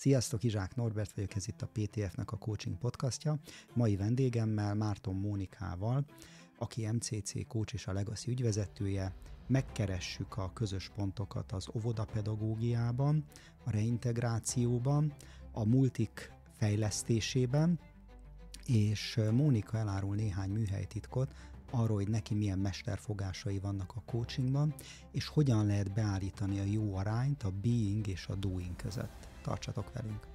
Sziasztok, Izsák Norbert vagyok, ez itt a PTF-nek a Coaching Podcastja. Mai vendégemmel, Márton Mónikával, aki MCC coach és a Legacy ügyvezetője, megkeressük a közös pontokat az óvodapedagógiában, a reintegrációban, a multik fejlesztésében, és Mónika elárul néhány műhelytitkot arról, hogy neki milyen mesterfogásai vannak a coachingban, és hogyan lehet beállítani a jó arányt a being és a doing között. Tartsatok velünk!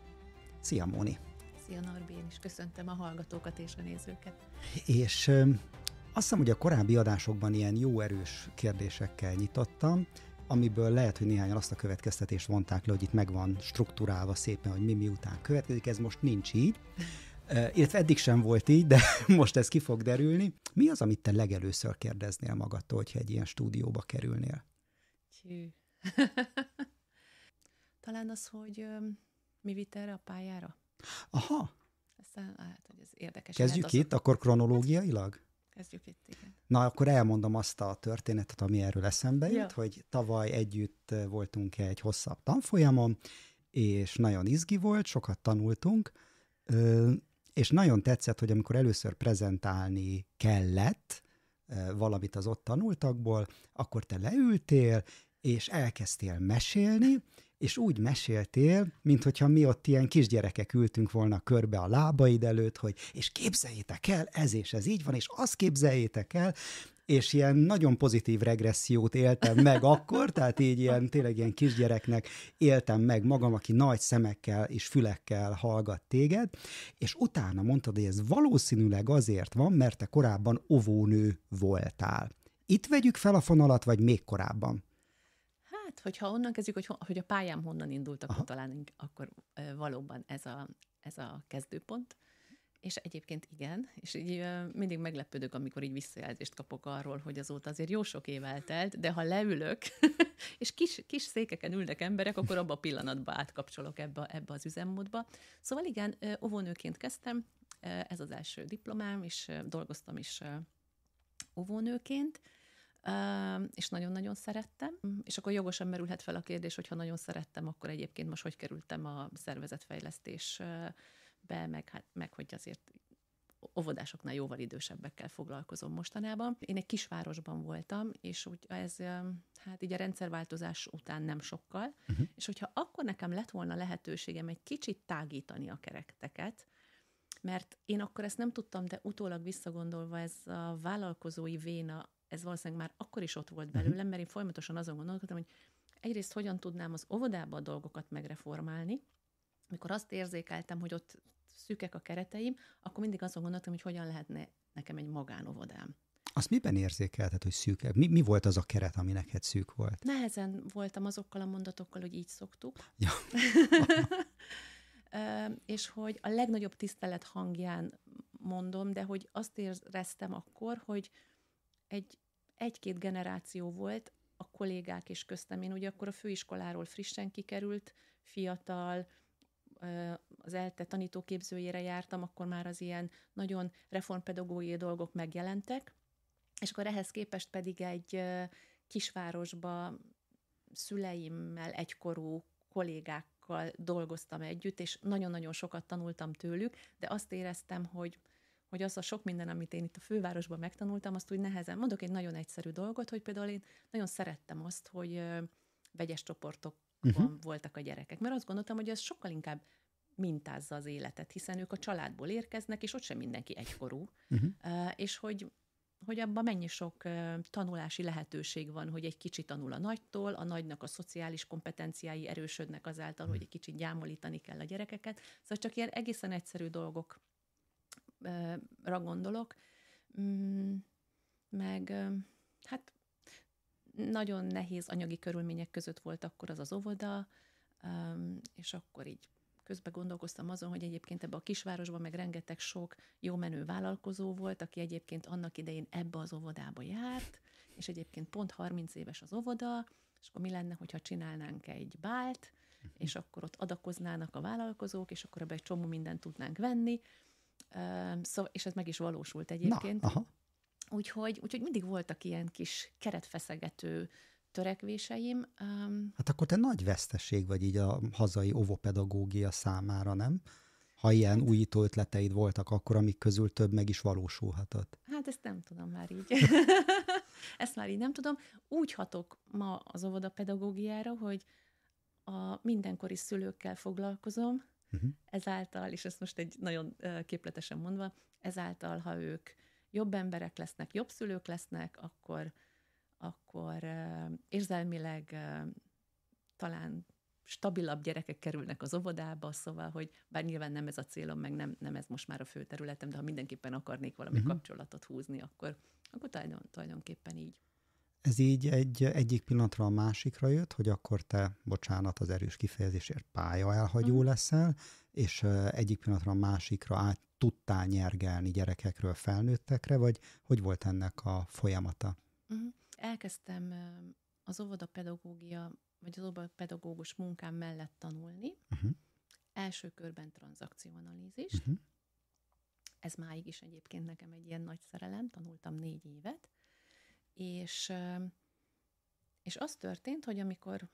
Szia, Móni! Szia, Norbi! Én is köszöntöm a hallgatókat és a nézőket. És azt hiszem, hogy a korábbi adásokban ilyen jó erős kérdésekkel nyitottam, amiből lehet, hogy néhányan azt a következtetést vonták le, hogy itt meg van strukturálva szépen, hogy mi miután következik. Ez most nincs így. Illetve eddig sem volt így, de most ez ki fog derülni. Mi az, amit te legelőször kérdeznél magadtól, hogyha egy ilyen stúdióba kerülnél? Talán az, hogy mi vitt erre a pályára. Aha. Aztán, hát, hogy ez érdekes. Kezdjük hát itt, akkor kronológiailag? Kezdjük itt, igen. Na, akkor elmondom azt a történetet, ami erről eszembe jut, hogy tavaly együtt voltunk egy hosszabb tanfolyamon, és nagyon izgi volt, sokat tanultunk, és nagyon tetszett, hogy amikor először prezentálni kellett valamit az ott tanultakból, akkor te leültél, és elkezdtél mesélni, és úgy meséltél, minthogyha mi ott ilyen kisgyerekek ültünk volna körbe a lábaid előtt, hogy és képzeljétek el, ez és ez így van, és azt képzeljétek el, és ilyen nagyon pozitív regressziót éltem meg akkor, tehát így ilyen, tényleg ilyen kisgyereknek éltem meg magam, aki nagy szemekkel és fülekkel hallgat téged, és utána mondtad, hogy ez valószínűleg azért van, mert te korábban óvónő voltál. Itt vegyük fel a fonalat, vagy még korábban? Hát, hogyha onnan kezdjük, hogy a pályám honnan indult, akkor talán akkor valóban ez a kezdőpont. És egyébként igen, és így mindig meglepődök, amikor így visszajelzést kapok arról, hogy azóta azért jó sok év eltelt, de ha leülök, és kis székeken ülnek emberek, akkor abban a pillanatban átkapcsolok ebbe az üzemmódba. Szóval igen, óvónőként kezdtem, ez az első diplomám, és dolgoztam is óvónőként, és nagyon-nagyon szerettem, és akkor jogosan merülhet fel a kérdés, hogy ha nagyon szerettem, akkor egyébként most hogy kerültem a szervezetfejlesztésbe, meg hogy azért óvodásoknál jóval idősebbekkel foglalkozom mostanában. Én egy kisvárosban voltam, és úgy ez, hát így a rendszerváltozás után nem sokkal, és hogyha akkor nekem lett volna lehetőségem egy kicsit tágítani a kereteket, mert én akkor ezt nem tudtam, de utólag visszagondolva ez a vállalkozói véna, ez valószínűleg már akkor is ott volt belőlem, mert én folyamatosan azon gondolkodtam, hogy egyrészt hogyan tudnám az óvodába a dolgokat megreformálni, amikor azt érzékeltem, hogy ott szűkek a kereteim, akkor mindig azon gondoltam, hogy hogyan lehetne nekem egy magánóvodám. Azt miben érzékelted, hogy szűk? Mi volt az a keret, ami neked szűk volt? Nehezen voltam azokkal a mondatokkal, hogy így szoktuk. Ja. És hogy a legnagyobb tisztelet hangján mondom, de hogy azt éreztem akkor, hogy egy-két generáció volt a kollégák és köztem. Én ugye akkor a főiskoláról frissen kikerült, fiatal, az ELTE tanítóképzőjére jártam, akkor már az ilyen nagyon reformpedagógiai dolgok megjelentek, és akkor ehhez képest pedig egy kisvárosba szüleimmel egykorú kollégákkal dolgoztam együtt, és nagyon-nagyon sokat tanultam tőlük, de azt éreztem, hogy az a sok minden, amit én itt a fővárosban megtanultam, azt úgy nehezen. Mondok egy nagyon egyszerű dolgot, hogy például én nagyon szerettem azt, hogy vegyes csoportok voltak a gyerekek. Mert azt gondoltam, hogy ez sokkal inkább mintázza az életet, hiszen ők a családból érkeznek, és ott sem mindenki egykorú. És hogy abban mennyi sok tanulási lehetőség van, hogy egy kicsi tanul a nagytól, a nagynak a szociális kompetenciái erősödnek azáltal, hogy egy kicsit gyámolítani kell a gyerekeket. Szóval csak ilyen egészen egyszerű dolgokra gondolok. Meg hát nagyon nehéz anyagi körülmények között volt akkor az óvoda, és akkor így közben gondolkoztam azon, hogy egyébként ebbe a kisvárosban meg rengeteg sok jó menő vállalkozó volt, aki egyébként annak idején ebbe az óvodába járt, és egyébként pont 30 éves az óvoda, és akkor mi lenne, hogyha csinálnánk egy bált, és akkor ott adakoznának a vállalkozók, és akkor ebbe egy csomó mindent tudnánk venni. Szóval, és ez meg is valósult egyébként. Úgyhogy mindig voltak ilyen kis keretfeszegető törekvéseim. Hát akkor te nagy veszteség vagy így a hazai óvodapedagógia számára, nem? Ha ilyen újító ötleteid voltak akkor, amik közül több meg is valósulhatott. Hát ezt nem tudom már így. Ezt már így nem tudom. Úgy hatok ma az óvodapedagógiára, hogy a mindenkori szülőkkel foglalkozom, ezáltal, és ezt most egy nagyon képletesen mondva, ezáltal, ha ők jobb emberek lesznek, jobb szülők lesznek, akkor érzelmileg talán stabilabb gyerekek kerülnek az óvodába, szóval, hogy bár nyilván nem ez a célom, meg nem ez most már a fő területem, de ha mindenképpen akarnék valami kapcsolatot húzni, akkor tulajdonképpen így. Ez így egyik pillanatra a másikra jött, hogy akkor te, bocsánat az erős kifejezésért, pályaelhagyó leszel, és egyik pillanatra a másikra át tudtál nyergelni gyerekekről felnőttekre, vagy hogy volt ennek a folyamata? Elkezdtem az óvodapedagógia, vagy az óvodapedagógus munkám mellett tanulni. Első körben tranzakcióanalízist. Ez máig is egyébként nekem egy ilyen nagy szerelem, tanultam 4 évet. És az történt, hogy amikor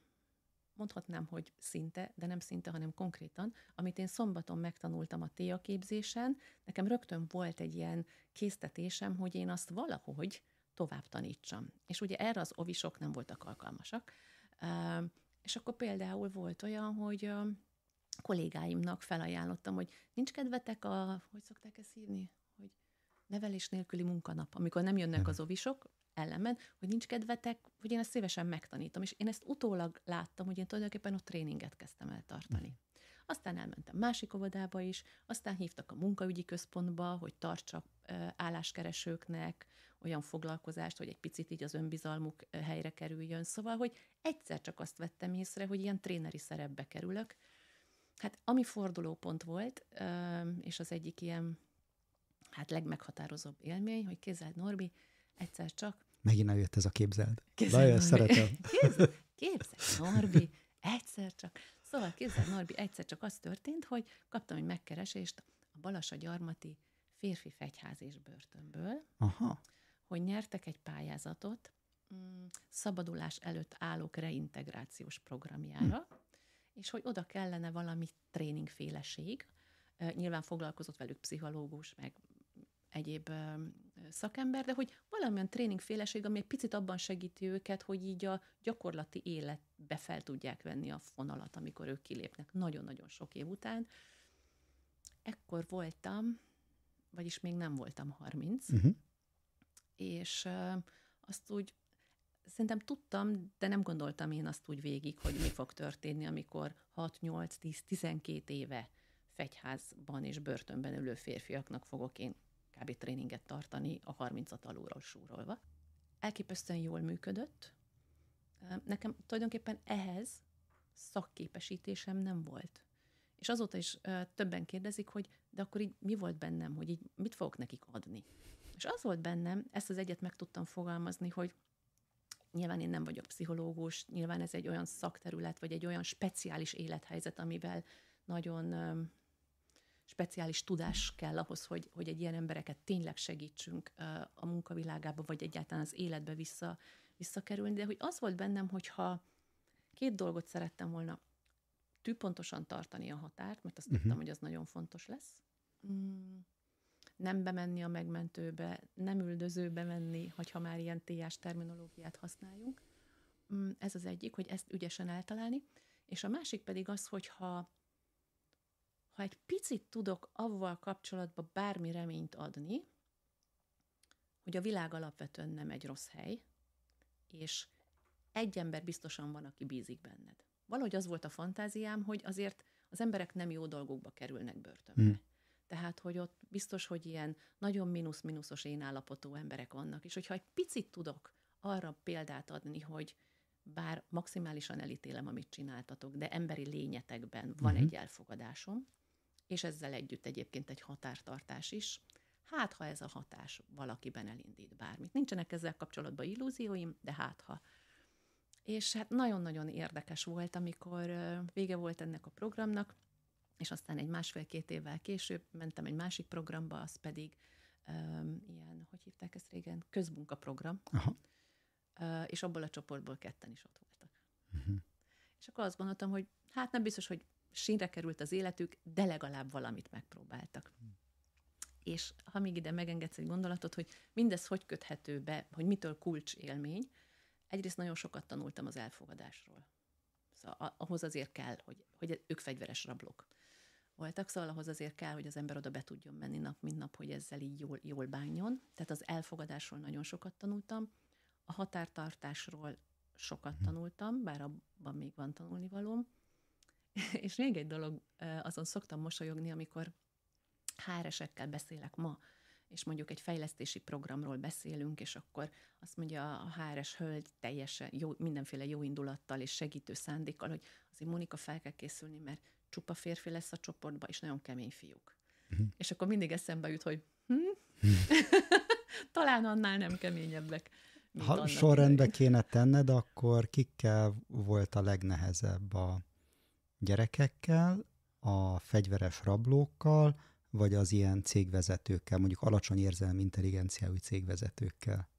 mondhatnám, hogy szinte, de nem szinte, hanem konkrétan, amit én szombaton megtanultam a TA képzésen, nekem rögtön volt egy ilyen késztetésem, hogy én azt valahogy tovább tanítsam. És ugye erre az ovisok nem voltak alkalmasak. És akkor például volt olyan, hogy a kollégáimnak felajánlottam, hogy nincs kedvetek a, hogy szokták ezt hívni, hogy nevelés nélküli munkanap, amikor nem jönnek az ovisok, ellenben, hogy nincs kedvetek, hogy én ezt szívesen megtanítom. És én ezt utólag láttam, hogy én tulajdonképpen ott tréninget kezdtem el tartani. Aztán elmentem másik óvodába is, aztán hívtak a munkaügyi központba, hogy tartsak álláskeresőknek olyan foglalkozást, hogy egy picit így az önbizalmuk helyre kerüljön. Szóval, hogy egyszer csak azt vettem észre, hogy ilyen tréneri szerepbe kerülök. Hát ami fordulópont volt, és az egyik ilyen hát legmeghatározóbb élmény, hogy képzeld, Norbi, egyszer csak megint eljött ez a képzeld. Nagyon szeretem. Képzeld, Norbi, egyszer csak. Szóval képzeld, Norbi, egyszer csak az történt, hogy kaptam egy megkeresést a Balasa Gyarmati Férfi Fegyház és Börtönből, hogy nyertek egy pályázatot szabadulás előtt állók reintegrációs programjára, és hogy oda kellene valami tréningféleség. Nyilván foglalkozott velük pszichológus, meg egyéb szakember, de hogy valamilyen tréningféleség, ami egy picit abban segíti őket, hogy így a gyakorlati életbe fel tudják venni a fonalat, amikor ők kilépnek nagyon-nagyon sok év után. Ekkor voltam, vagyis még nem voltam 30, és azt úgy szerintem tudtam, de nem gondoltam én azt úgy végig, hogy mi fog történni, amikor 6-8-10-12 éve fegyházban és börtönben ülő férfiaknak fogok én kb. Tréninget tartani a 30-at alulról súrolva. Elképesztően jól működött. Nekem tulajdonképpen ehhez szakképesítésem nem volt. És azóta is többen kérdezik, hogy de akkor így mi volt bennem, hogy így mit fogok nekik adni. És az volt bennem, ezt az egyet meg tudtam fogalmazni, hogy nyilván én nem vagyok pszichológus, nyilván ez egy olyan szakterület, vagy egy olyan speciális élethelyzet, amivel nagyon speciális tudás kell ahhoz, hogy egy ilyen embereket tényleg segítsünk a munkavilágába, vagy egyáltalán az életbe visszakerülni. De hogy az volt bennem, hogyha 2 dolgot szerettem volna tűpontosan tartani a határt, mert azt tudtam, hogy az nagyon fontos lesz. Nem bemenni a megmentőbe, nem üldözőbe menni, hogyha már ilyen TA-s terminológiát használjunk. Ez az egyik, hogy ezt ügyesen eltalálni. És a másik pedig az, hogyha ha egy picit tudok avval kapcsolatban bármi reményt adni, hogy a világ alapvetően nem egy rossz hely, és egy ember biztosan van, aki bízik benned. Valahogy az volt a fantáziám, hogy azért az emberek nem jó dolgokba kerülnek börtönbe. Tehát, hogy ott biztos, hogy ilyen nagyon mínusz-mínuszos énállapotú emberek vannak, és hogyha egy picit tudok arra példát adni, hogy bár maximálisan elítélem, amit csináltatok, de emberi lényetekben van egy elfogadásom, és ezzel együtt egyébként egy határtartás is. Hát, ha ez a hatás valakiben elindít bármit. Nincsenek ezzel kapcsolatban illúzióim, de hát ha. És hát nagyon-nagyon érdekes volt, amikor vége volt ennek a programnak, és aztán egy 1,5-2 évvel később mentem egy másik programba, az pedig ilyen, hogy hívták ezt régen, közmunkaprogram. és abból a csoportból ketten is ott voltak. Uh-huh. És akkor azt gondoltam, hogy hát nem biztos, hogy sínre került az életük, de legalább valamit megpróbáltak. Uh-huh. És ha még ide megengedsz egy gondolatot, hogy mindez hogy köthető be, hogy mitől kulcsélmény, egyrészt nagyon sokat tanultam az elfogadásról. Szóval ahhoz azért kell, hogy ők fegyveres rablók voltak, szóval ahhoz azért kell, hogy az ember oda be tudjon menni nap, mint nap, hogy ezzel így jól bánjon. Tehát az elfogadásról nagyon sokat tanultam. A határtartásról sokat tanultam, bár abban még van tanulnivalóm. És még egy dolog, azon szoktam mosolyogni, amikor HR-esekkel beszélek ma, és mondjuk egy fejlesztési programról beszélünk, és akkor azt mondja a HR-es hölgy teljesen jó, mindenféle jó indulattal és segítő szándékkal, hogy azért Mónika, fel kell készülni, mert csupa férfi lesz a csoportba, és nagyon kemény fiúk. Mm. És akkor mindig eszembe jut, hogy talán annál nem keményebbek. Ha sorrendbe kéne tenned, akkor kikkel volt a legnehezebb? A gyerekekkel, a fegyveres rablókkal, vagy az ilyen cégvezetőkkel, mondjuk alacsony érzelmi intelligenciájú cégvezetőkkel?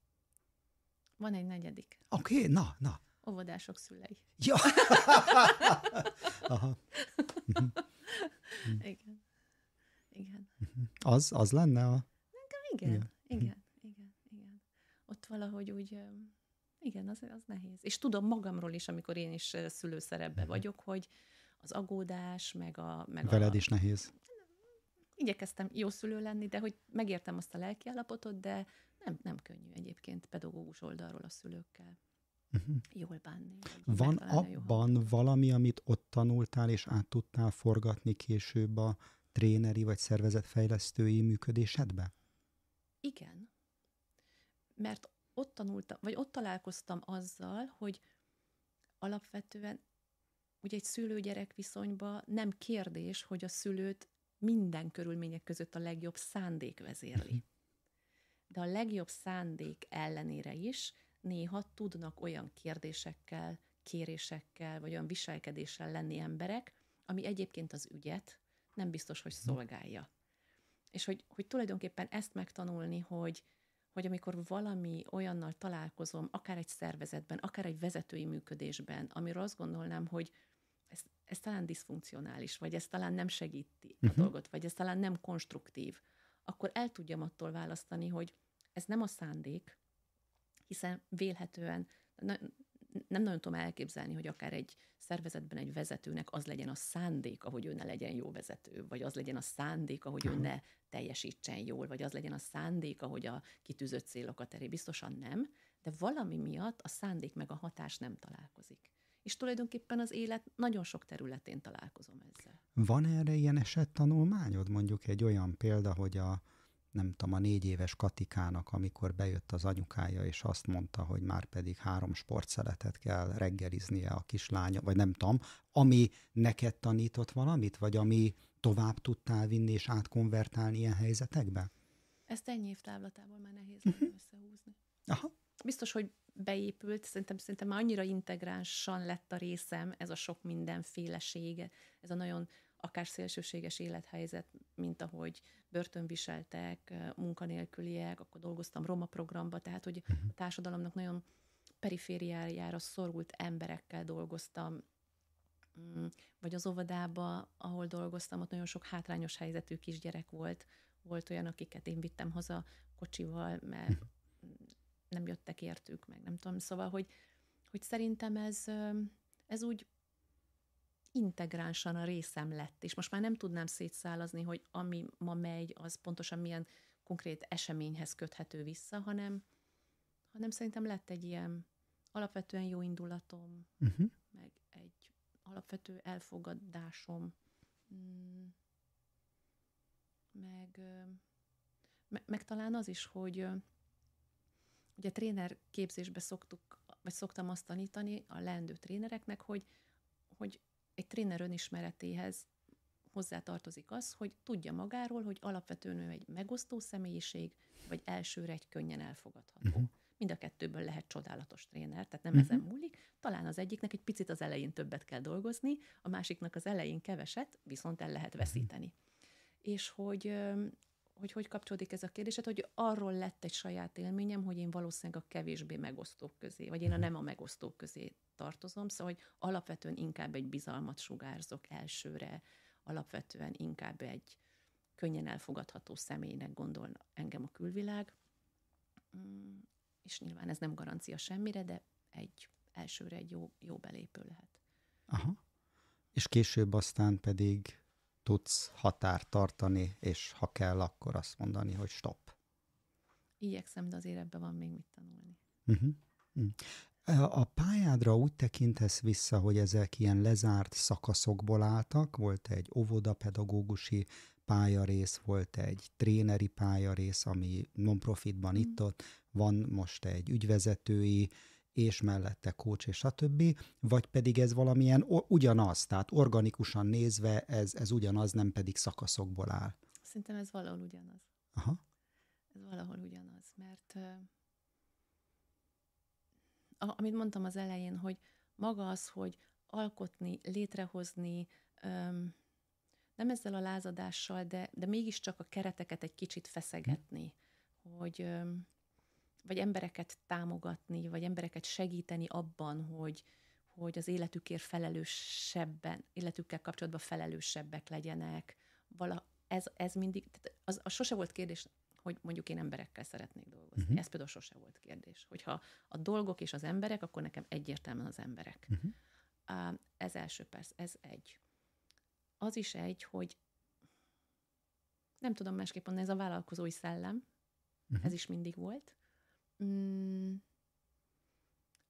Van egy negyedik. Oké, na. Óvodások szülei. Ja! Aha. Igen. Az lenne a... Igen. Ott valahogy úgy... Igen, az nehéz. És tudom magamról is, amikor én is szülőszerepben vagyok, hogy az agódás, meg veled is nehéz. Igyekeztem jó szülő lenni, de hogy megértem azt a lelki állapotot, de nem könnyű egyébként pedagógus oldalról a szülőkkel jól bánni. Van abban valami, amit ott tanultál, és át tudtál forgatni később a tréneri vagy szervezetfejlesztői működésedbe? Igen. Mert ott tanultam, vagy ott találkoztam azzal, hogy alapvetően ugye egy szülő-gyerek viszonyban nem kérdés, hogy a szülőt minden körülmények között a legjobb szándék vezérli. De a legjobb szándék ellenére is néha tudnak olyan kérdésekkel, kérésekkel, vagy olyan viselkedéssel lenni emberek, ami egyébként az ügyet nem biztos, hogy szolgálja. És hogy tulajdonképpen ezt megtanulni, hogy amikor valami olyannal találkozom, akár egy szervezetben, akár egy vezetői működésben, amiről azt gondolnám, hogy ez talán diszfunkcionális, vagy ez talán nem segíti a dolgot, vagy ez talán nem konstruktív, akkor el tudjam attól választani, hogy ez nem a szándék, hiszen vélhetően nem nagyon tudom elképzelni, hogy akár egy szervezetben egy vezetőnek az legyen a szándék, ahogy ő ne legyen jó vezető, vagy az legyen a szándék, ahogy ő ne teljesítsen jól, vagy az legyen a szándék, ahogy a kitűzött célokat elér. Biztosan nem, de valami miatt a szándék meg a hatás nem találkozik. És tulajdonképpen az élet nagyon sok területén találkozom ezzel. Van erre ilyen esettanulmányod? Mondjuk egy olyan példa, hogy a 4 éves Katikának, amikor bejött az anyukája, és azt mondta, hogy már pedig 3 sportszeletet kell reggeliznie a kislánya, vagy nem tudom, ami neked tanított valamit, vagy ami tovább tudtál vinni és átkonvertálni ilyen helyzetekbe? Ezt ennyi év távlatából már nehéz összehúzni. Aha. Biztos, hogy beépült, szerintem már annyira integránsan lett a részem, ez a sok mindenfélesége, ez a nagyon akár szélsőséges élethelyzet, mint ahogy börtönviseltek, munkanélküliek, akkor dolgoztam roma programba, tehát hogy a társadalomnak nagyon perifériájára szorult emberekkel dolgoztam, vagy az óvodába, ahol dolgoztam, ott nagyon sok hátrányos helyzetű kisgyerek volt. Volt olyan, akiket én vittem haza kocsival, mert nem jöttek értük, meg nem tudom, szóval, hogy szerintem ez úgy integránsan a részem lett, és most már nem tudnám szétszállazni, hogy ami ma megy, az pontosan milyen konkrét eseményhez köthető vissza, hanem szerintem lett egy ilyen alapvetően jó indulatom, meg egy alapvető elfogadásom, meg talán az is, hogy ugye tréner képzésbe szoktam azt tanítani a leendő trénereknek, hogy egy tréner önismeretéhez hozzátartozik az, hogy tudja magáról, hogy alapvetően ő egy megosztó személyiség, vagy elsőre egy könnyen elfogadható. Mind a kettőből lehet csodálatos tréner, tehát nem ezen múlik. Talán az egyiknek egy picit az elején többet kell dolgozni, a másiknak az elején keveset, viszont el lehet veszíteni. És hogy hogy kapcsolódik ez a kérdés, hát, hogy arról lett egy saját élményem, hogy én valószínűleg a kevésbé megosztók közé, vagy én a nem a megosztók közé tartozom, szóval hogy alapvetően inkább egy bizalmat sugárzok elsőre, alapvetően inkább egy könnyen elfogadható személynek gondol engem a külvilág, és nyilván ez nem garancia semmire, de elsőre egy jó belépő lehet. Aha. És később aztán pedig tudsz határt tartani, és ha kell, akkor azt mondani, hogy stop. Igyekszem, de azért ebben van még mit tanulni. A pályádra úgy tekintesz vissza, hogy ezek ilyen lezárt szakaszokból álltak, volt egy óvodapedagógusi pályarész, volt egy tréneri pályarész, ami non-profitban itt-ott, van most egy ügyvezetői, és mellette coach, és a többi, vagy pedig ez valamilyen ugyanaz, tehát organikusan nézve ez ugyanaz, nem pedig szakaszokból áll. Szerintem ez valahol ugyanaz. Aha. Ez valahol ugyanaz, mert amit mondtam az elején, hogy maga az, hogy alkotni, létrehozni, nem ezzel a lázadással, de mégiscsak a kereteket egy kicsit feszegetni, hogy... vagy embereket támogatni, vagy embereket segíteni abban, hogy az életükért felelősebben, életükkel kapcsolatban felelősebbek legyenek. Ez mindig, tehát az sose volt kérdés, hogy mondjuk én emberekkel szeretnék dolgozni. Ez például sose volt kérdés. Hogyha a dolgok és az emberek, akkor nekem egyértelműen az emberek. Ez első persze, ez egy. Az is egy, hogy nem tudom másképp mondani, ez a vállalkozói szellem, ez is mindig volt.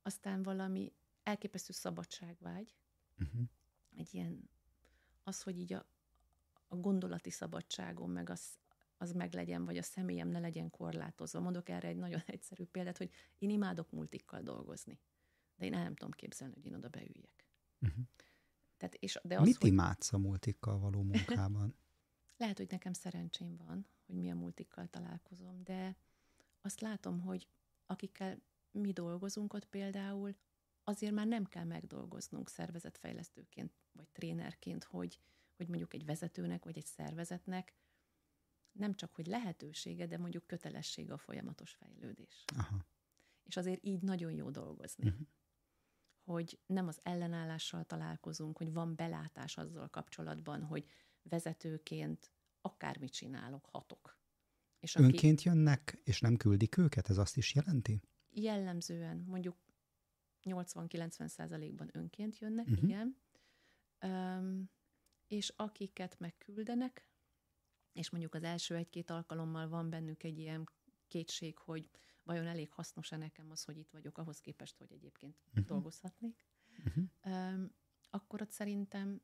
Aztán valami elképesztő szabadságvágy, egy ilyen, az, hogy így a gondolati szabadságom, meg az meglegyen, vagy a személyem ne legyen korlátozva. Mondok erre egy nagyon egyszerű példát, hogy én imádok multikkal dolgozni, de én el nem tudom képzelni, hogy én oda beüljek. Tehát, mit imádsz a multikkal való munkában? Lehet, hogy nekem szerencsém van, hogy milyen multikkal találkozom, de azt látom, hogy akikkel mi dolgozunk ott például, azért már nem kell megdolgoznunk szervezetfejlesztőként, vagy trénerként, hogy mondjuk egy vezetőnek, vagy egy szervezetnek nem csak, hogy lehetősége, de mondjuk kötelessége a folyamatos fejlődés. Aha. És azért így nagyon jó dolgozni. Hogy nem az ellenállással találkozunk, hogy van belátás azzal kapcsolatban, hogy vezetőként akármit csinálok, hatok. És önként jönnek, és nem küldik őket? Ez azt is jelenti? Jellemzően, mondjuk 80-90%-ban önként jönnek, igen. És akiket megküldenek, és mondjuk az első 1-2 alkalommal van bennük egy ilyen kétség, hogy vajon elég hasznos-e nekem az, hogy itt vagyok, ahhoz képest, hogy egyébként dolgozhatnék, akkor ott szerintem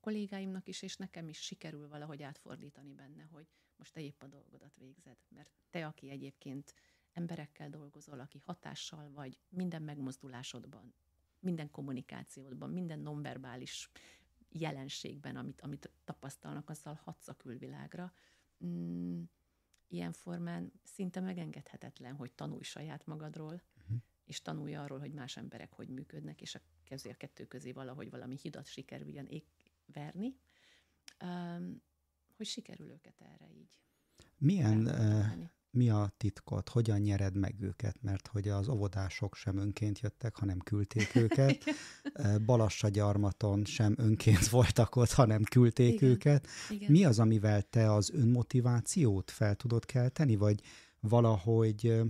kollégáimnak is, és nekem is sikerül valahogy átfordítani benne, hogy most te épp a dolgodat végzed, mert te, aki egyébként emberekkel dolgozol, aki hatással vagy minden megmozdulásodban, minden kommunikációdban, minden nonverbális jelenségben, amit tapasztalnak, azzal hatsz a külvilágra. Ilyen formán szinte megengedhetetlen, hogy tanulj saját magadról, és tanulj arról, hogy más emberek hogy működnek, és a kettő közé valahogy valami hidat sikerüljön verni, hogy sikerül őket erre így. Mi a titkod? Hogyan nyered meg őket? Mert hogy az óvodások sem önként jöttek, hanem küldték őket. Balasa Gyarmaton sem önként voltak ott, hanem küldték őket. Igen. Mi az, amivel te az önmotivációt fel tudod kelteni? Vagy valahogy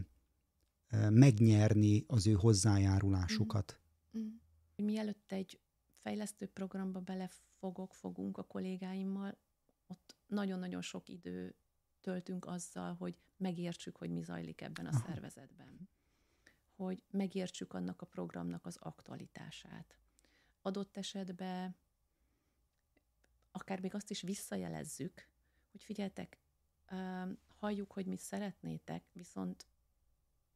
megnyerni az ő hozzájárulásukat? Mielőtt egy fejlesztő programba fogunk a kollégáimmal, ott nagyon-nagyon sok idő töltünk azzal, hogy megértsük, hogy mi zajlik ebben a szervezetben. Hogy megértsük annak a programnak az aktualitását. Adott esetben akár még azt is visszajelezzük, hogy figyeltek, halljuk, hogy mit szeretnétek, viszont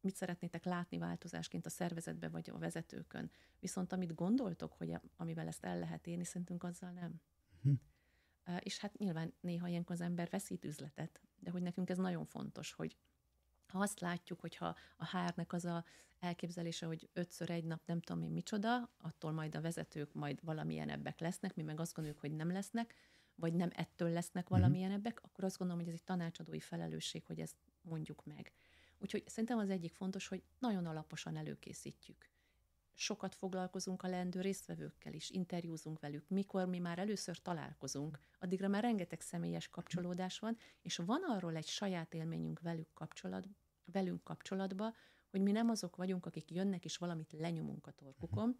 mit szeretnétek látni változásként a szervezetben vagy a vezetőkön. Viszont amit gondoltok, hogy amivel ezt el lehet érni, szerintünk azzal nem. És hát nyilván néha ilyenkor az ember veszít üzletet, de hogy nekünk ez nagyon fontos, hogy ha azt látjuk, hogyha a HR-nek az a elképzelése, hogy 5-ször 1 nap nem tudom én micsoda, attól majd a vezetők majd valamilyen ebbek lesznek, mi meg azt gondoljuk, hogy nem lesznek, vagy nem ettől lesznek valamilyen ebbek, akkor azt gondolom, hogy ez egy tanácsadói felelősség, hogy ezt mondjuk meg. Úgyhogy szerintem az egyik fontos, hogy nagyon alaposan előkészítjük. Sokat foglalkozunk a leendő résztvevőkkel is, interjúzunk velük, mikor mi már először találkozunk, addigra már rengeteg személyes kapcsolódás van, és van arról egy saját élményünk velünk kapcsolatban, hogy mi nem azok vagyunk, akik jönnek és valamit lenyomunk a torkukon,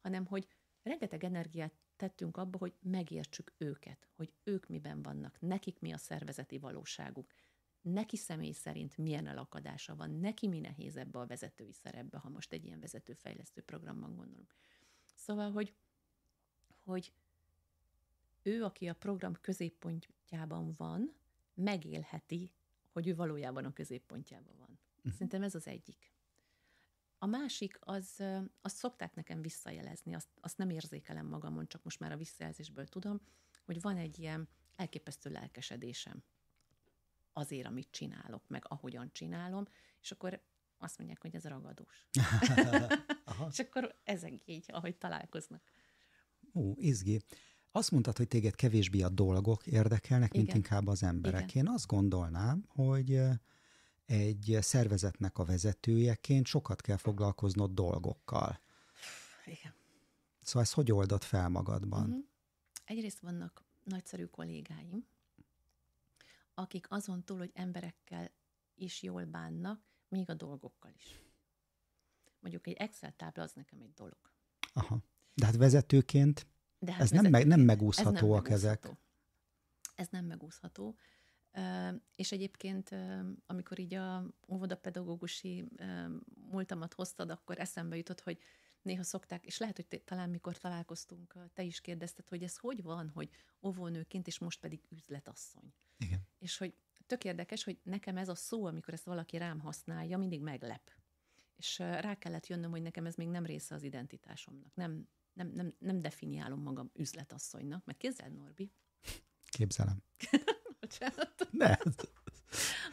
hanem hogy rengeteg energiát tettünk abba, hogy megértsük őket, hogy ők miben vannak, nekik mi a szervezeti valóságuk, neki személy szerint milyen elakadása van, neki mi nehéz ebbe a vezetői szerepbe, ha most egy ilyen vezetőfejlesztő programban gondolunk. Szóval, hogy ő, aki a program középpontjában van, megélheti, hogy ő valójában a középpontjában van. Szerintem ez az egyik. A másik, azt szokták nekem visszajelezni, azt nem érzékelem magamon, csak most már a visszajelzésből tudom, hogy van egy ilyen elképesztő lelkesedésem azért, amit csinálok, meg ahogyan csinálom, és akkor azt mondják, hogy ez ragadós. És akkor ezek így, ahogy találkoznak. Ó, izgi. Azt mondtad, hogy téged kevésbé a dolgok érdekelnek, mint inkább az emberek. Igen. Én azt gondolnám, hogy egy szervezetnek a vezetőjeként sokat kell foglalkoznod dolgokkal. Igen. Szóval ezt hogy oldod fel magadban? Egyrészt vannak nagyszerű kollégáim, akik azon túl, hogy emberekkel is jól bánnak, még a dolgokkal is. Mondjuk egy Excel tábla az nekem egy dolog. Aha. De hát vezetőként nem megúszhatóak ezek. Ez nem megúszható. És egyébként, amikor így a óvodapedagógusi múltamat hoztad, akkor eszembe jutott, hogy néha szokták, és lehet, hogy talán mikor találkoztunk, te is kérdezted, hogy ez hogy van, hogy óvónőként, és most pedig üzletasszony. Igen. És hogy tök érdekes, hogy nekem ez a szó, amikor ezt valaki rám használja, mindig meglep. És rá kellett jönnöm, hogy nekem ez még nem része az identitásomnak. Nem definiálom magam üzletasszonynak, mert képzeld, Norbi. Képzelem. Bocsánat. Ne.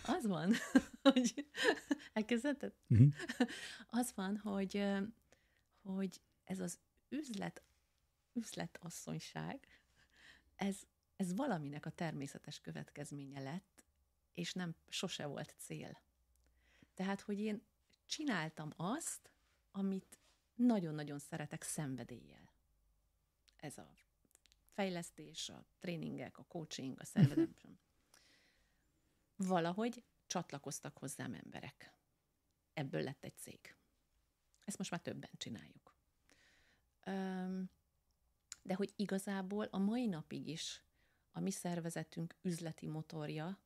Az van, hogy elkezdheted? Az van, hogy ez az üzletasszonyság, ez valaminek a természetes következménye lett, és nem sose volt cél. Tehát, hogy én csináltam azt, amit nagyon-nagyon szeretek szenvedéllyel. Ez a fejlesztés, a tréningek, a coaching, a szervezetem. Valahogy csatlakoztak hozzám emberek. Ebből lett egy cég. Ezt most már többen csináljuk. De hogy igazából a mai napig is a mi szervezetünk üzleti motorja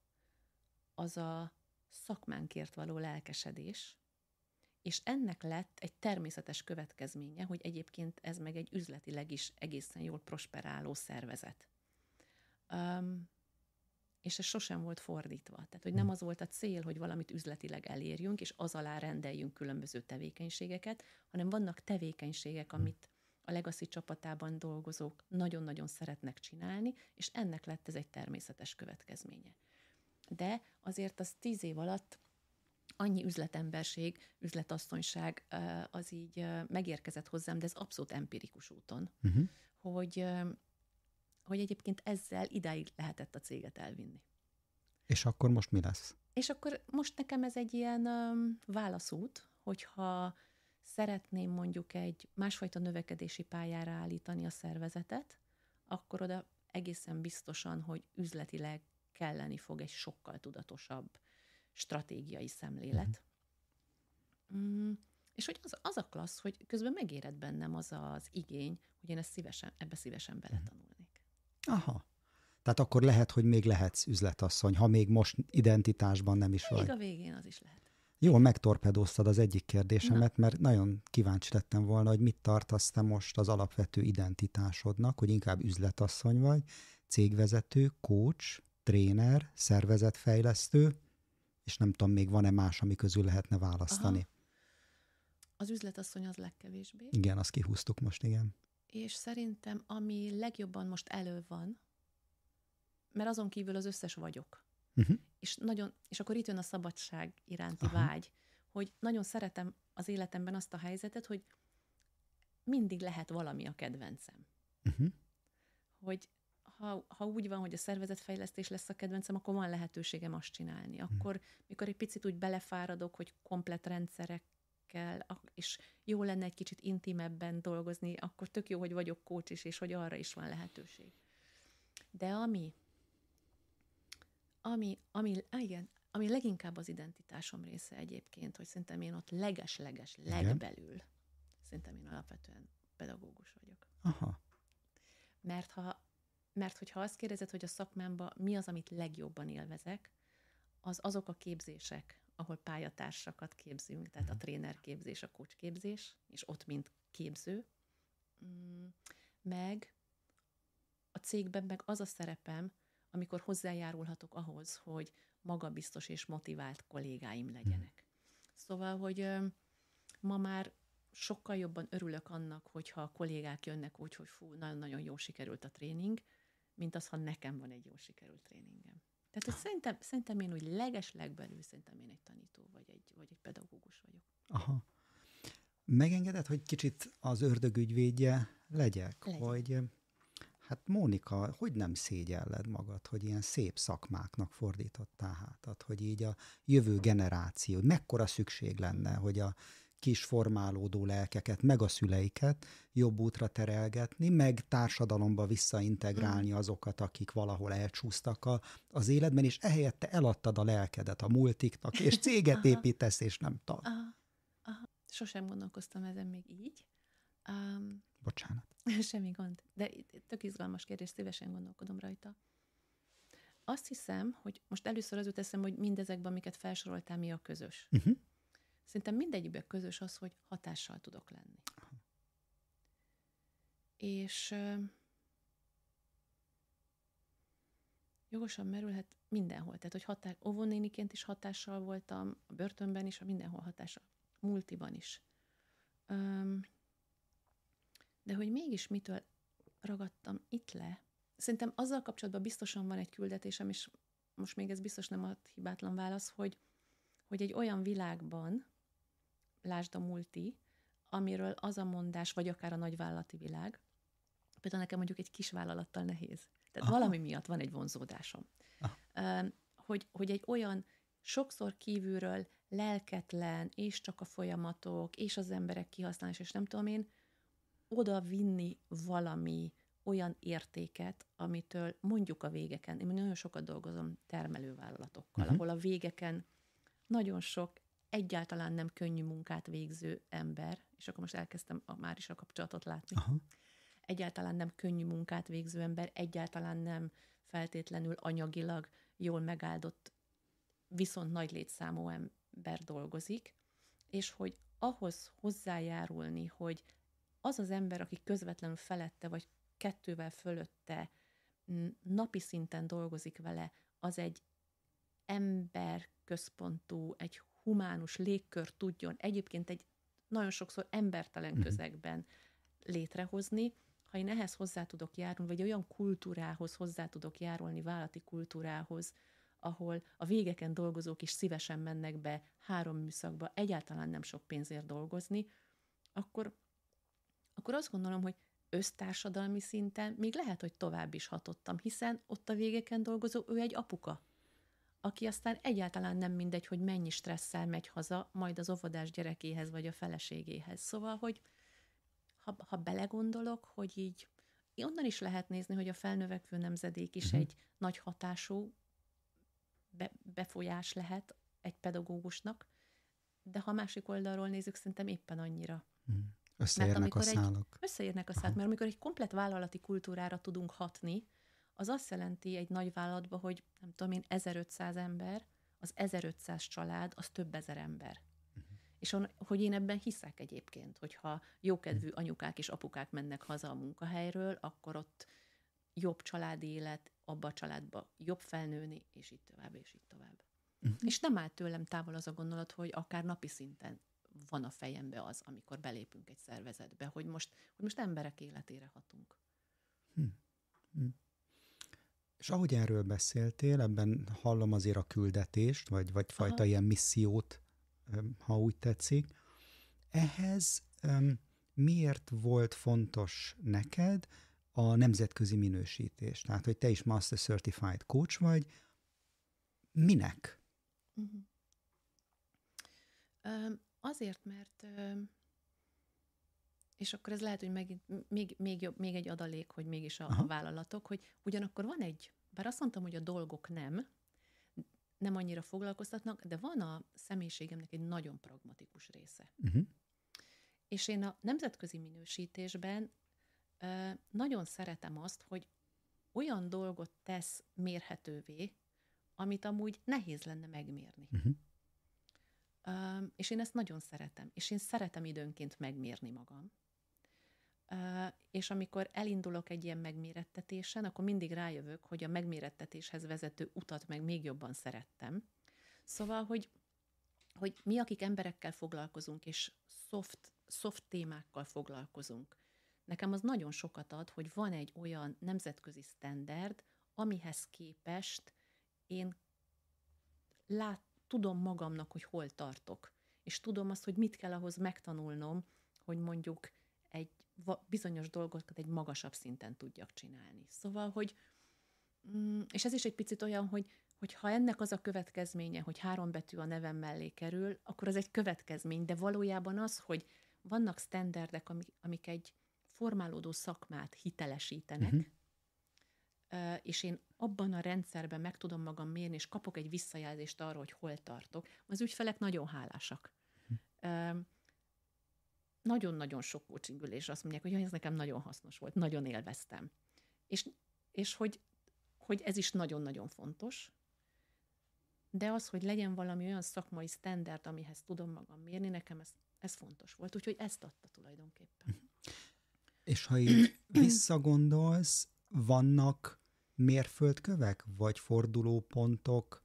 az a szakmánkért való lelkesedés, és ennek lett egy természetes következménye, hogy egyébként ez meg egy üzletileg is egészen jól prosperáló szervezet. És ez sosem volt fordítva. Tehát, hogy nem az volt a cél, hogy valamit üzletileg elérjünk, és az alá rendeljünk különböző tevékenységeket, hanem vannak tevékenységek, amit a Legacy csapatában dolgozók nagyon-nagyon szeretnek csinálni, és ennek lett ez egy természetes következménye. De azért az 10 év alatt annyi üzletemberség, üzletasszonyság az így megérkezett hozzám, de ez abszolút empirikus úton, hogy egyébként ezzel idáig lehetett a céget elvinni. És akkor most mi lesz? És akkor most nekem ez egy ilyen válaszút, hogyha szeretném mondjuk egy másfajta növekedési pályára állítani a szervezetet, akkor oda egészen biztosan, hogy üzletileg kelleni fog egy sokkal tudatosabb stratégiai szemlélet. És hogy az a klassz, hogy közben megérett bennem az az igény, hogy én ebbe szívesen beletanulnék. Aha. Tehát akkor lehet, hogy még lehetsz üzletasszony, ha még most identitásban nem is vagy. Még a végén az is lehet. Jól megtorpedóztad az egyik kérdésemet, mert nagyon kíváncsi lettem volna, hogy mit tartasz te most az alapvető identitásodnak, hogy inkább üzletasszony vagy, cégvezető, coach, tréner, szervezetfejlesztő, és nem tudom, még van-e más, ami közül lehetne választani. Aha. Az üzletasszony az legkevésbé. Igen, azt kihúztuk most, igen. És szerintem, ami legjobban most elő van, mert azon kívül az összes vagyok. És akkor itt jön a szabadság iránti vágy, hogy nagyon szeretem az életemben azt a helyzetet, hogy mindig lehet valami a kedvencem. Hogy ha úgy van, hogy a szervezetfejlesztés lesz a kedvencem, akkor van lehetőségem azt csinálni. Akkor, mikor egy picit úgy belefáradok, hogy komplett rendszerekkel, és jó lenne egy kicsit intimebben dolgozni, akkor tök jó, hogy vagyok coach is, és hogy arra is van lehetőség. De ami leginkább az identitásom része egyébként, hogy szerintem én ott leges-leges, legbelül, szerintem én alapvetően pedagógus vagyok. Aha. Mert hogyha azt kérdezed, hogy a szakmámban mi az, amit legjobban élvezek, azok a képzések, ahol pályatársakat képzünk, tehát a trénerképzés, a coachképzés, és ott mint képző, meg a cégben meg az a szerepem, amikor hozzájárulhatok ahhoz, hogy magabiztos és motivált kollégáim legyenek. Szóval, hogy ma már sokkal jobban örülök annak, hogyha a kollégák jönnek úgy, hogy fú, nagyon-nagyon jól sikerült a tréning, mint az, ha nekem van egy jól sikerült tréningem. Tehát szerintem én úgy legeslegbelül szerintem én egy tanító vagy egy pedagógus vagyok. Aha. Megengeded, hogy kicsit az ördögügyvédje legyek? Hogy hát Mónika, hogy nem szégyelled magad, hogy ilyen szép szakmáknak fordítottál hátat, hogy így a jövő generáció, mekkora szükség lenne, hogy a kis formálódó lelkeket, meg a szüleiket jobb útra terelgetni, meg társadalomba visszaintegrálni azokat, akik valahol elcsúsztak az életben, és ehelyett te eladtad a lelkedet a multiknak, és céget építesz, és nem tart. Sosem gondolkoztam ezen még így. Bocsánat. Semmi gond. De tök izgalmas kérdés, szívesen gondolkodom rajta. Azt hiszem, hogy most először az jut eszembe, hogy mindezekben, amiket felsoroltál, mi a közös. Szerintem mindegyikben közös az, hogy hatással tudok lenni. És jogosan merülhet mindenhol. Tehát, hogy óvónéniként is hatással voltam, a börtönben is, mindenhol hatással, multiban is. De hogy mégis mitől ragadtam itt le? Szerintem azzal kapcsolatban biztosan van egy küldetésem, és most még ez biztos nem ad hibátlan válasz, hogy egy olyan világban, lásd a multi, amiről az a mondás, vagy akár a nagyvállalati világ, például nekem mondjuk egy kis vállalattal nehéz. Tehát valami miatt van egy vonzódásom. Hogy egy olyan sokszor kívülről lelketlen, és csak a folyamatok, és az emberek kihasználása, és nem tudom én, oda vinni valami olyan értéket, amitől mondjuk a végeken, én nagyon sokat dolgozom termelővállalatokkal, ahol a végeken nagyon sok egyáltalán nem könnyű munkát végző ember, és akkor most elkezdtem már is a kapcsolatot látni, egyáltalán nem könnyű munkát végző ember, egyáltalán nem feltétlenül anyagilag jól megáldott, viszont nagy létszámú ember dolgozik, és hogy ahhoz hozzájárulni, hogy az az ember, aki közvetlenül felette, vagy kettővel fölötte napi szinten dolgozik vele, az egy emberközpontú, egy humánus légkör tudjon egyébként egy nagyon sokszor embertelen közegben létrehozni. Ha én ehhez hozzá tudok járulni, vagy olyan kultúrához hozzá tudok járulni, vállalati kultúrához, ahol a végeken dolgozók is szívesen mennek be 3 műszakba, egyáltalán nem sok pénzért dolgozni, akkor azt gondolom, hogy össztársadalmi szinten még lehet, hogy tovább is hatottam, hiszen ott a végeken dolgozó, ő egy apuka, aki aztán egyáltalán nem mindegy, hogy mennyi stresszel megy haza, majd az óvodás gyerekéhez, vagy a feleségéhez. Szóval, hogy ha belegondolok, hogy így onnan is lehet nézni, hogy a felnövekvő nemzedék is egy nagy hatású befolyás lehet egy pedagógusnak, de ha másik oldalról nézzük, szerintem éppen annyira. Összeérnek a szálak. Összeérnek a szálak, mert amikor egy komplett vállalati kultúrára tudunk hatni, az azt jelenti egy nagy vállalatban, hogy nem tudom én, 1500 ember, az 1500 család, az több ezer ember. És hogy én ebben hiszek egyébként, hogyha jókedvű anyukák és apukák mennek haza a munkahelyről, akkor ott jobb családi élet, abba a családba jobb felnőni, és így tovább, és így tovább. És nem áll tőlem távol az a gondolat, hogy akár napi szinten van a fejembe az, amikor belépünk egy szervezetbe, hogy most emberek életére hatunk. És ahogy erről beszéltél, ebben hallom azért a küldetést, vagy fajta ilyen missziót, ha úgy tetszik. Ehhez miért volt fontos neked a nemzetközi minősítés. Tehát, hogy te is Master Certified Coach vagy. Minek? Azért, mert és akkor ez lehet, hogy megint még jobb, még egy adalék, hogy mégis a vállalatok, hogy ugyanakkor van egy, bár azt mondtam, hogy a dolgok nem annyira foglalkoztatnak, de van a személyiségemnek egy nagyon pragmatikus része. És én a nemzetközi minősítésben nagyon szeretem azt, hogy olyan dolgot tesz mérhetővé, amit amúgy nehéz lenne megmérni. És én ezt nagyon szeretem. És én szeretem időnként megmérni magam. És amikor elindulok egy ilyen megmérettetésen, akkor mindig rájövök, hogy a megmérettetéshez vezető utat meg még jobban szerettem. Szóval, hogy mi, akik emberekkel foglalkozunk, és soft témákkal foglalkozunk, nekem az nagyon sokat ad, hogy van egy olyan nemzetközi standard, amihez képest én tudom magamnak, hogy hol tartok. És tudom azt, hogy mit kell ahhoz megtanulnom, hogy mondjuk egy bizonyos dolgokat egy magasabb szinten tudjak csinálni. Szóval, hogy és ez is egy picit olyan, hogy ha ennek az a következménye, hogy 3 betű a nevem mellé kerül, akkor az egy következmény, de valójában az, hogy vannak sztenderdek, amik egy formálódó szakmát hitelesítenek, és én abban a rendszerben meg tudom magam mérni, és kapok egy visszajelzést arról, hogy hol tartok. Az ügyfelek nagyon hálásak. Nagyon-nagyon sok coaching ülés azt mondják, hogy ez nekem nagyon hasznos volt, nagyon élveztem. És hogy ez is nagyon-nagyon fontos, de az, hogy legyen valami olyan szakmai standard, amihez tudom magam mérni, nekem ez fontos volt, úgyhogy ezt adta tulajdonképpen. És ha így visszagondolsz, vannak mérföldkövek, vagy fordulópontok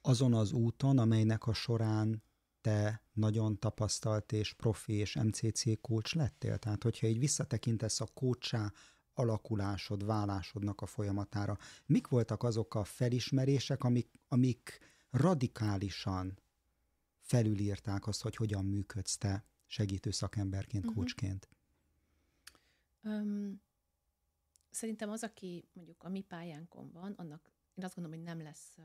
azon az úton, amelynek a során te nagyon tapasztalt és profi és MCC coach lettél? Tehát, hogyha így visszatekintesz a coachá alakulásod, válásodnak a folyamatára, mik voltak azok a felismerések, amik radikálisan felülírták azt, hogy hogyan működsz te segítő szakemberként, coachként? Szerintem az, aki mondjuk a mi pályánkon van, annak én azt gondolom, hogy nem lesz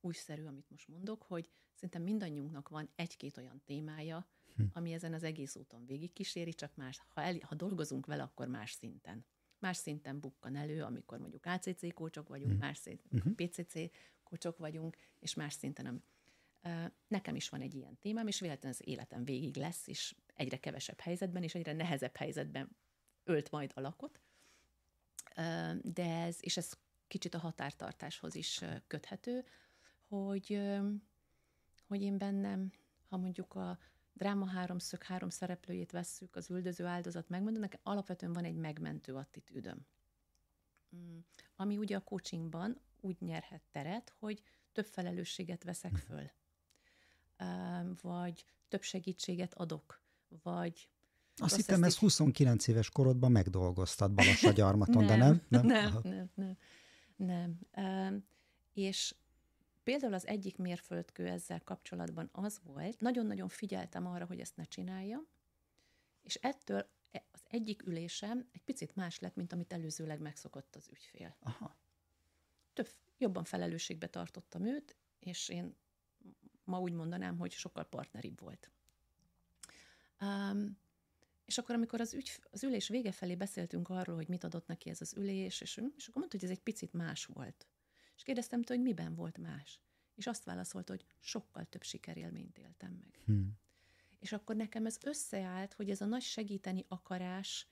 újszerű, amit most mondok, hogy szerintem mindannyiunknak van egy-két olyan témája, ami ezen az egész úton végigkíséri, csak más, ha dolgozunk vele, akkor más szinten. Más szinten bukkan elő, amikor mondjuk ACC coachok vagyunk, más szinten PCC coachok vagyunk, és más szinten. Nekem is van egy ilyen témám, és véletlenül az életem végig lesz, és egyre kevesebb helyzetben, és egyre nehezebb helyzetben ölt majd alakot. De ez kicsit a határtartáshoz is köthető, hogy én bennem, ha mondjuk a dráma háromszög 3 szereplőjét vesszük, az üldöző áldozat megmentő, nekem alapvetően van egy megmentő attitűdöm. Ami ugye a coachingban úgy nyerhet teret, hogy több felelősséget veszek föl, vagy több segítséget adok, vagy... Azt hittem, ezt 29 éves korodban megdolgoztad Balasa Gyarmaton, de nem? Nem. És például az egyik mérföldkő ezzel kapcsolatban az volt, nagyon-nagyon figyeltem arra, hogy ezt ne csináljam, és ettől az egyik ülésem egy picit más lett, mint amit előzőleg megszokott az ügyfél. Jobban felelősségbe tartottam őt, és én ma úgy mondanám, hogy sokkal partneribb volt. És akkor, amikor az ülés vége felé beszéltünk arról, hogy mit adott neki ez az ülés, és akkor mondta, hogy ez egy picit más volt. És kérdeztem tőle, hogy miben volt más. És azt válaszolta, hogy sokkal több sikerélményt éltem meg. És akkor nekem ez összeállt, hogy ez a nagy segíteni akarás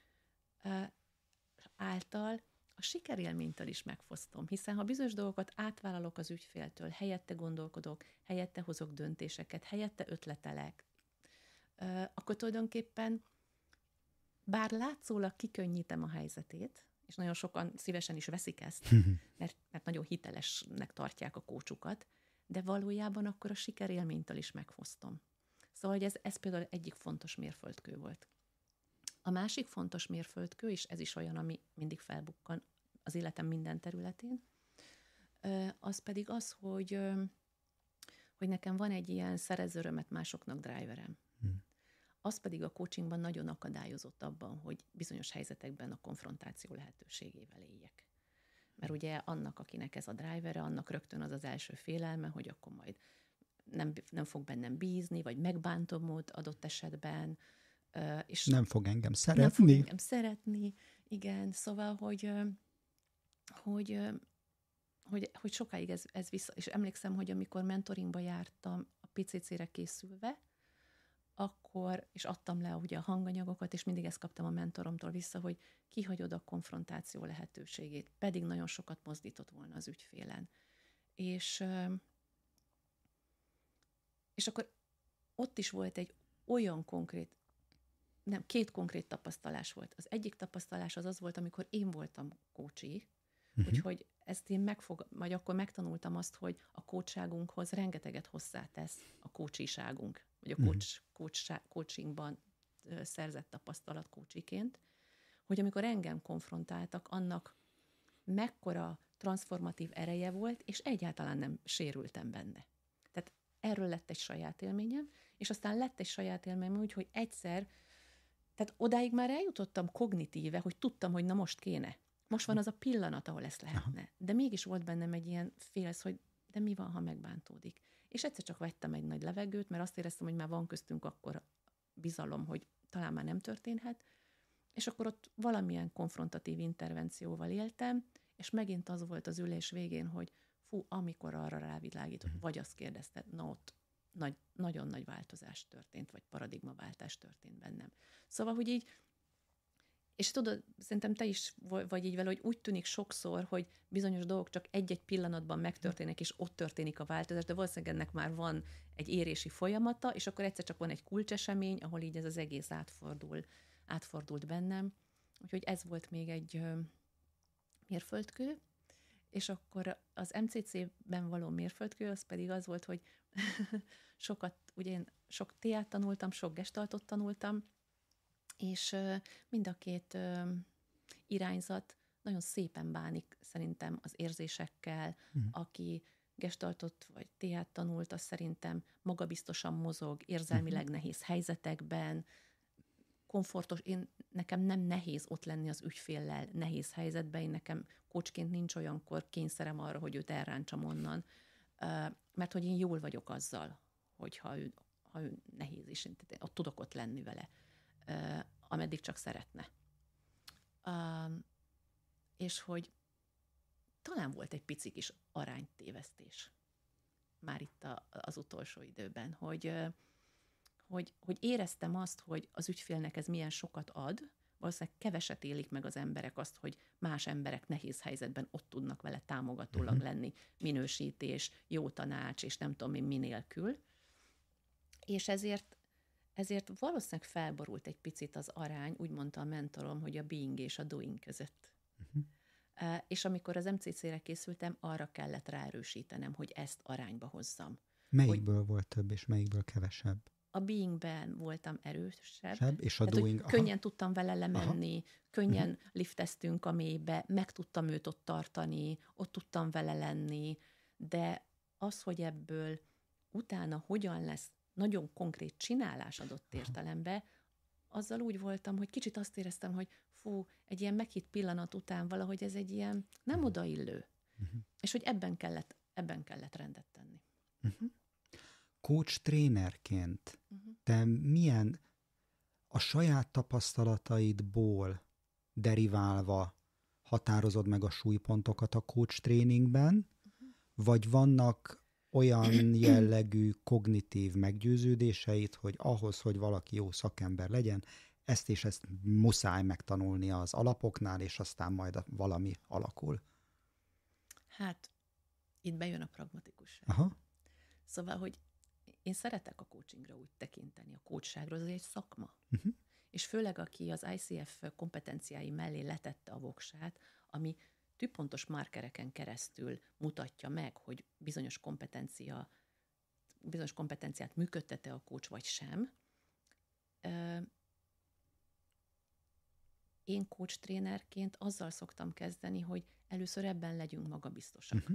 által a sikerélménytől is megfosztom. Hiszen ha bizonyos dolgokat átvállalok az ügyféltől, helyette gondolkodok, helyette hozok döntéseket, helyette ötletelek, akkor tulajdonképpen bár látszólag kikönnyítem a helyzetét, és nagyon sokan szívesen is veszik ezt, mert nagyon hitelesnek tartják a coachukat, de valójában akkor a sikerélménytől is megfosztom. Szóval ez például egyik fontos mérföldkő volt. A másik fontos mérföldkő, és ez is olyan, ami mindig felbukkan az életem minden területén, az pedig az, hogy nekem van egy ilyen szerez örömet másoknak driverem. az pedig a coachingban nagyon akadályozott abban, hogy bizonyos helyzetekben a konfrontáció lehetőségével éljek. Mert ugye annak, akinek ez a drivere, annak rögtön az az első félelme, hogy akkor majd nem fog bennem bízni, vagy megbántom ott adott esetben. És nem fog engem szeretni. Nem fog engem szeretni, igen. Szóval, hogy sokáig ez vissza... És emlékszem, hogy amikor mentoringba jártam a PCC-re készülve, akkor, és adtam le ugye a hanganyagokat, és mindig ezt kaptam a mentoromtól vissza, hogy kihagyod a konfrontáció lehetőségét, pedig nagyon sokat mozdított volna az ügyfélen. És akkor ott is volt egy olyan konkrét, nem, két konkrét tapasztalás volt. Az egyik tapasztalás az volt, amikor én voltam coachi, úgyhogy ezt én vagy akkor megtanultam azt, hogy a coachságunkhoz rengeteget hozzátesz a coachiságunk, vagy a coachingban szerzett tapasztalat coachiként, hogy amikor engem konfrontáltak, annak mekkora transformatív ereje volt, és egyáltalán nem sérültem benne. Tehát erről lett egy saját élményem, és aztán lett egy saját élményem úgy, hogy egyszer, tehát odáig már eljutottam kognitíve, hogy tudtam, hogy na most kéne. Most van az a pillanat, ahol ezt lehetne. De mégis volt bennem egy ilyen félsz, hogy de mi van, ha megbántódik. És egyszer csak vettem egy nagy levegőt, mert azt éreztem, hogy már van köztünk akkor bizalom, hogy talán már nem történhet. És akkor ott valamilyen konfrontatív intervencióval éltem, és megint az volt az ülés végén, hogy fú, amikor arra rávilágított, vagy azt kérdezted, na ott nagyon nagy változás történt, vagy paradigmaváltás történt bennem. Szóval, hogy így. És tudod, szerintem te is vagy így vele, hogy úgy tűnik sokszor, hogy bizonyos dolgok csak egy-egy pillanatban megtörténnek, és ott történik a változás, de valószínűleg ennek már van egy érési folyamata, és akkor egyszer csak van egy kulcsesemény, ahol így ez az egész átfordult bennem. Úgyhogy ez volt még egy mérföldkő, és akkor az MCC-ben való mérföldkő, az pedig az volt, hogy ugye én sok TA-t tanultam, sok gestaltot tanultam, és mind a két irányzat nagyon szépen bánik szerintem az érzésekkel. Aki gestaltot vagy TA-t tanult, az szerintem magabiztosan mozog, érzelmileg nehéz helyzetekben, komfortos. Nekem nem nehéz ott lenni az ügyféllel nehéz helyzetben, nekem coachként nincs olyankor kényszerem arra, hogy őt elrántsam onnan, mert hogy én jól vagyok azzal, hogyha ő nehéz is, ott tudok ott lenni vele. Ameddig csak szeretne. És hogy talán volt egy pici kis aránytévesztés már itt az utolsó időben, hogy éreztem azt, hogy az ügyfélnek ez milyen sokat ad, valószínűleg keveset élik meg az emberek azt, hogy más emberek nehéz helyzetben ott tudnak vele támogatólag lenni, minősítés, jó tanács, és nem tudom én minélkül. És ezért valószínűleg felborult egy picit az arány, úgy mondta a mentorom, hogy a being és a doing között. És amikor az MCC-re készültem, arra kellett ráerősítenem, hogy ezt arányba hozzam. Melyikből volt több, és melyikből kevesebb? A beingben voltam erősebb. És a doing, könnyen tudtam vele lemenni, könnyen lifteztünk a mélybe, meg tudtam őt ott tartani, ott tudtam vele lenni, de az, hogy ebből utána hogyan lesz nagyon konkrét csinálás adott értelembe, azzal úgy voltam, hogy kicsit azt éreztem, hogy fú, egy ilyen meghitt pillanat után valahogy ez egy ilyen nem odaillő. És hogy ebben kellett rendet tenni. Coach trénerként te milyen a saját tapasztalataidból deriválva határozod meg a súlypontokat a coach tréningben, vagy vannak olyan jellegű kognitív meggyőződéseit, hogy ahhoz, hogy valaki jó szakember legyen, ezt és ezt muszáj megtanulni az alapoknál, és aztán majd valami alakul. Hát, itt bejön a pragmatikusság. Szóval, hogy én szeretek a coachingra úgy tekinteni, a coachságról, ez egy szakma. És főleg, aki az ICF kompetenciái mellé letette a voksát, ami tűpontos markereken keresztül mutatja meg, hogy bizonyos kompetenciát működtete a coach, vagy sem. Én coach trénerként azzal szoktam kezdeni, hogy először ebben legyünk magabiztosak.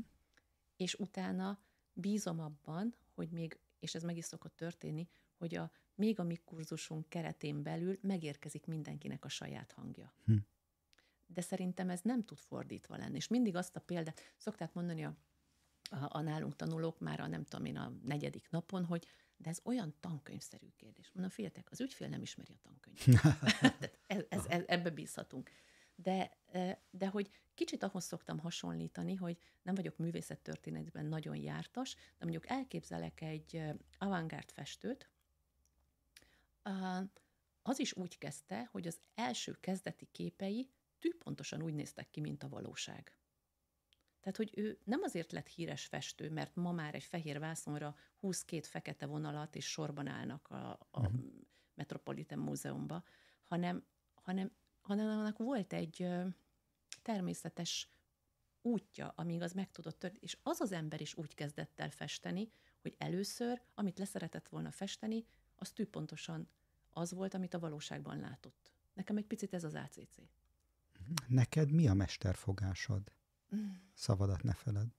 És utána bízom abban, hogy még, és ez meg is szokott történni, hogy a még a mi kurzusunk keretén belül megérkezik mindenkinek a saját hangja. De szerintem ez nem tud fordítva lenni. És mindig azt a példát, szokták mondani a nálunk tanulók már a nem tudom én a negyedik napon, hogy de ez olyan tankönyvszerű kérdés. Mondom, figyeljetek, az ügyfél nem ismeri a tankönyvet. Ebbe bízhatunk. De hogy kicsit ahhoz szoktam hasonlítani, hogy nem vagyok művészettörténetben nagyon jártas, de mondjuk elképzelek egy avantgárd festőt. Az is úgy kezdte, hogy az első kezdeti képei tűpontosan úgy néztek ki, mint a valóság. Tehát, hogy ő nem azért lett híres festő, mert ma már egy fehér vászonra 22 fekete vonalat és sorban állnak a Metropolitan Múzeumban, hanem annak volt egy természetes útja, amíg az meg tudott történni, és az az ember is úgy kezdett el festeni, hogy először, amit leszeretett volna festeni, az tűpontosan az volt, amit a valóságban látott. Nekem egy picit ez az ACC. Neked mi a mesterfogásod? Szavadat ne feled.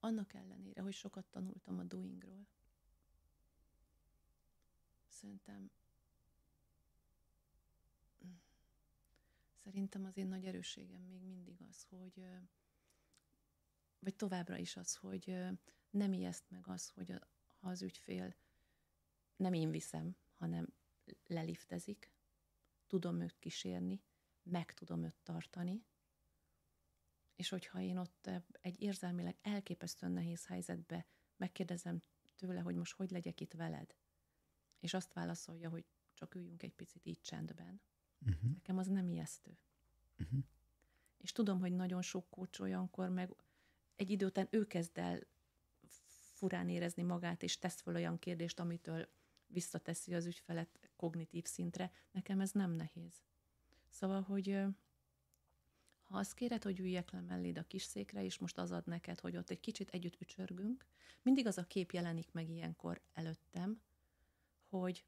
Annak ellenére, hogy sokat tanultam a doingról. Szerintem az én nagy erősségem még mindig az, hogy vagy továbbra is az, hogy nem ijeszt meg az, hogy ha az ügyfél nem én viszem, hanem leliftezik, tudom őt kísérni, meg tudom őt tartani, és hogyha én ott egy érzelmileg elképesztően nehéz helyzetbe megkérdezem tőle, hogy most hogy legyek itt veled, és azt válaszolja, hogy csak üljünk egy picit így csendben, nekem az nem ijesztő. És tudom, hogy nagyon sok coach olyankor, meg egy idő után ő kezd el furán érezni magát, és tesz fel olyan kérdést, amitől visszateszi az ügyfelet kognitív szintre. Nekem ez nem nehéz. Szóval, hogy ha azt kéred, hogy üljek le melléd a kis székre, és most az ad neked, hogy ott egy kicsit együtt ücsörgünk, mindig az a kép jelenik meg ilyenkor előttem, hogy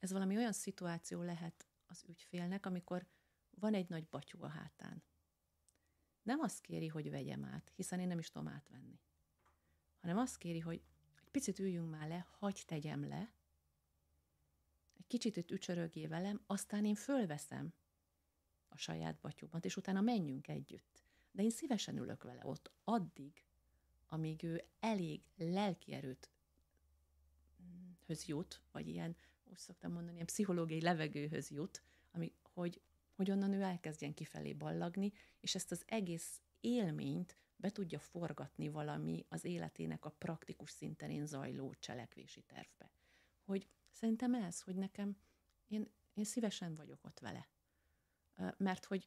ez valami olyan szituáció lehet az ügyfélnek, amikor van egy nagy batyú a hátán. Nem azt kéri, hogy vegyem át, hiszen én nem is tudom átvenni, hanem azt kéri, hogy egy picit üljünk már le, hagyj tegyem le, egy kicsit itt ücsörögjél velem, aztán én fölveszem a saját batyúmat, és utána menjünk együtt. De én szívesen ülök vele ott addig, amíg ő elég lelki erőthöz jut, vagy ilyen, úgy szoktam mondani, ilyen pszichológiai levegőhöz jut, ami, hogy onnan ő elkezdjen kifelé ballagni, és ezt az egész élményt be tudja forgatni valami az életének a praktikus szinterén zajló cselekvési tervbe. Hogy szerintem ez, hogy nekem, én szívesen vagyok ott vele. Mert hogy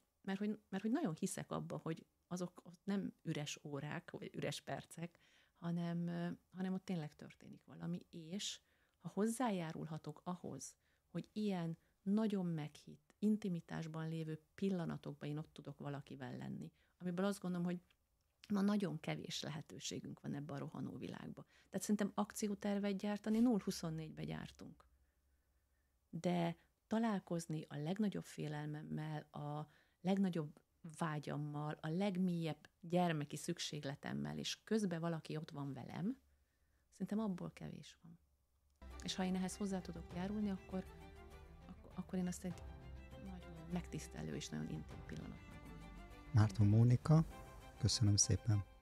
nagyon hiszek abba, hogy azok ott nem üres órák, vagy üres percek, hanem ott tényleg történik valami, és ha hozzájárulhatok ahhoz, hogy ilyen nagyon meghitt, intimitásban lévő pillanatokban én ott tudok valakivel lenni, amiből azt gondolom, hogy ma nagyon kevés lehetőségünk van ebben a rohanó világban. Tehát szerintem akciótervet gyártani 0-24-be gyártunk. De találkozni a legnagyobb félelmemmel, a legnagyobb vágyammal, a legmélyebb gyermeki szükségletemmel, és közben valaki ott van velem, szerintem abból kevés van. És ha én ehhez hozzá tudok járulni, akkor én azt egy nagyon megtisztelő és nagyon intim pillanat. Márton Mónika, köszönöm szépen!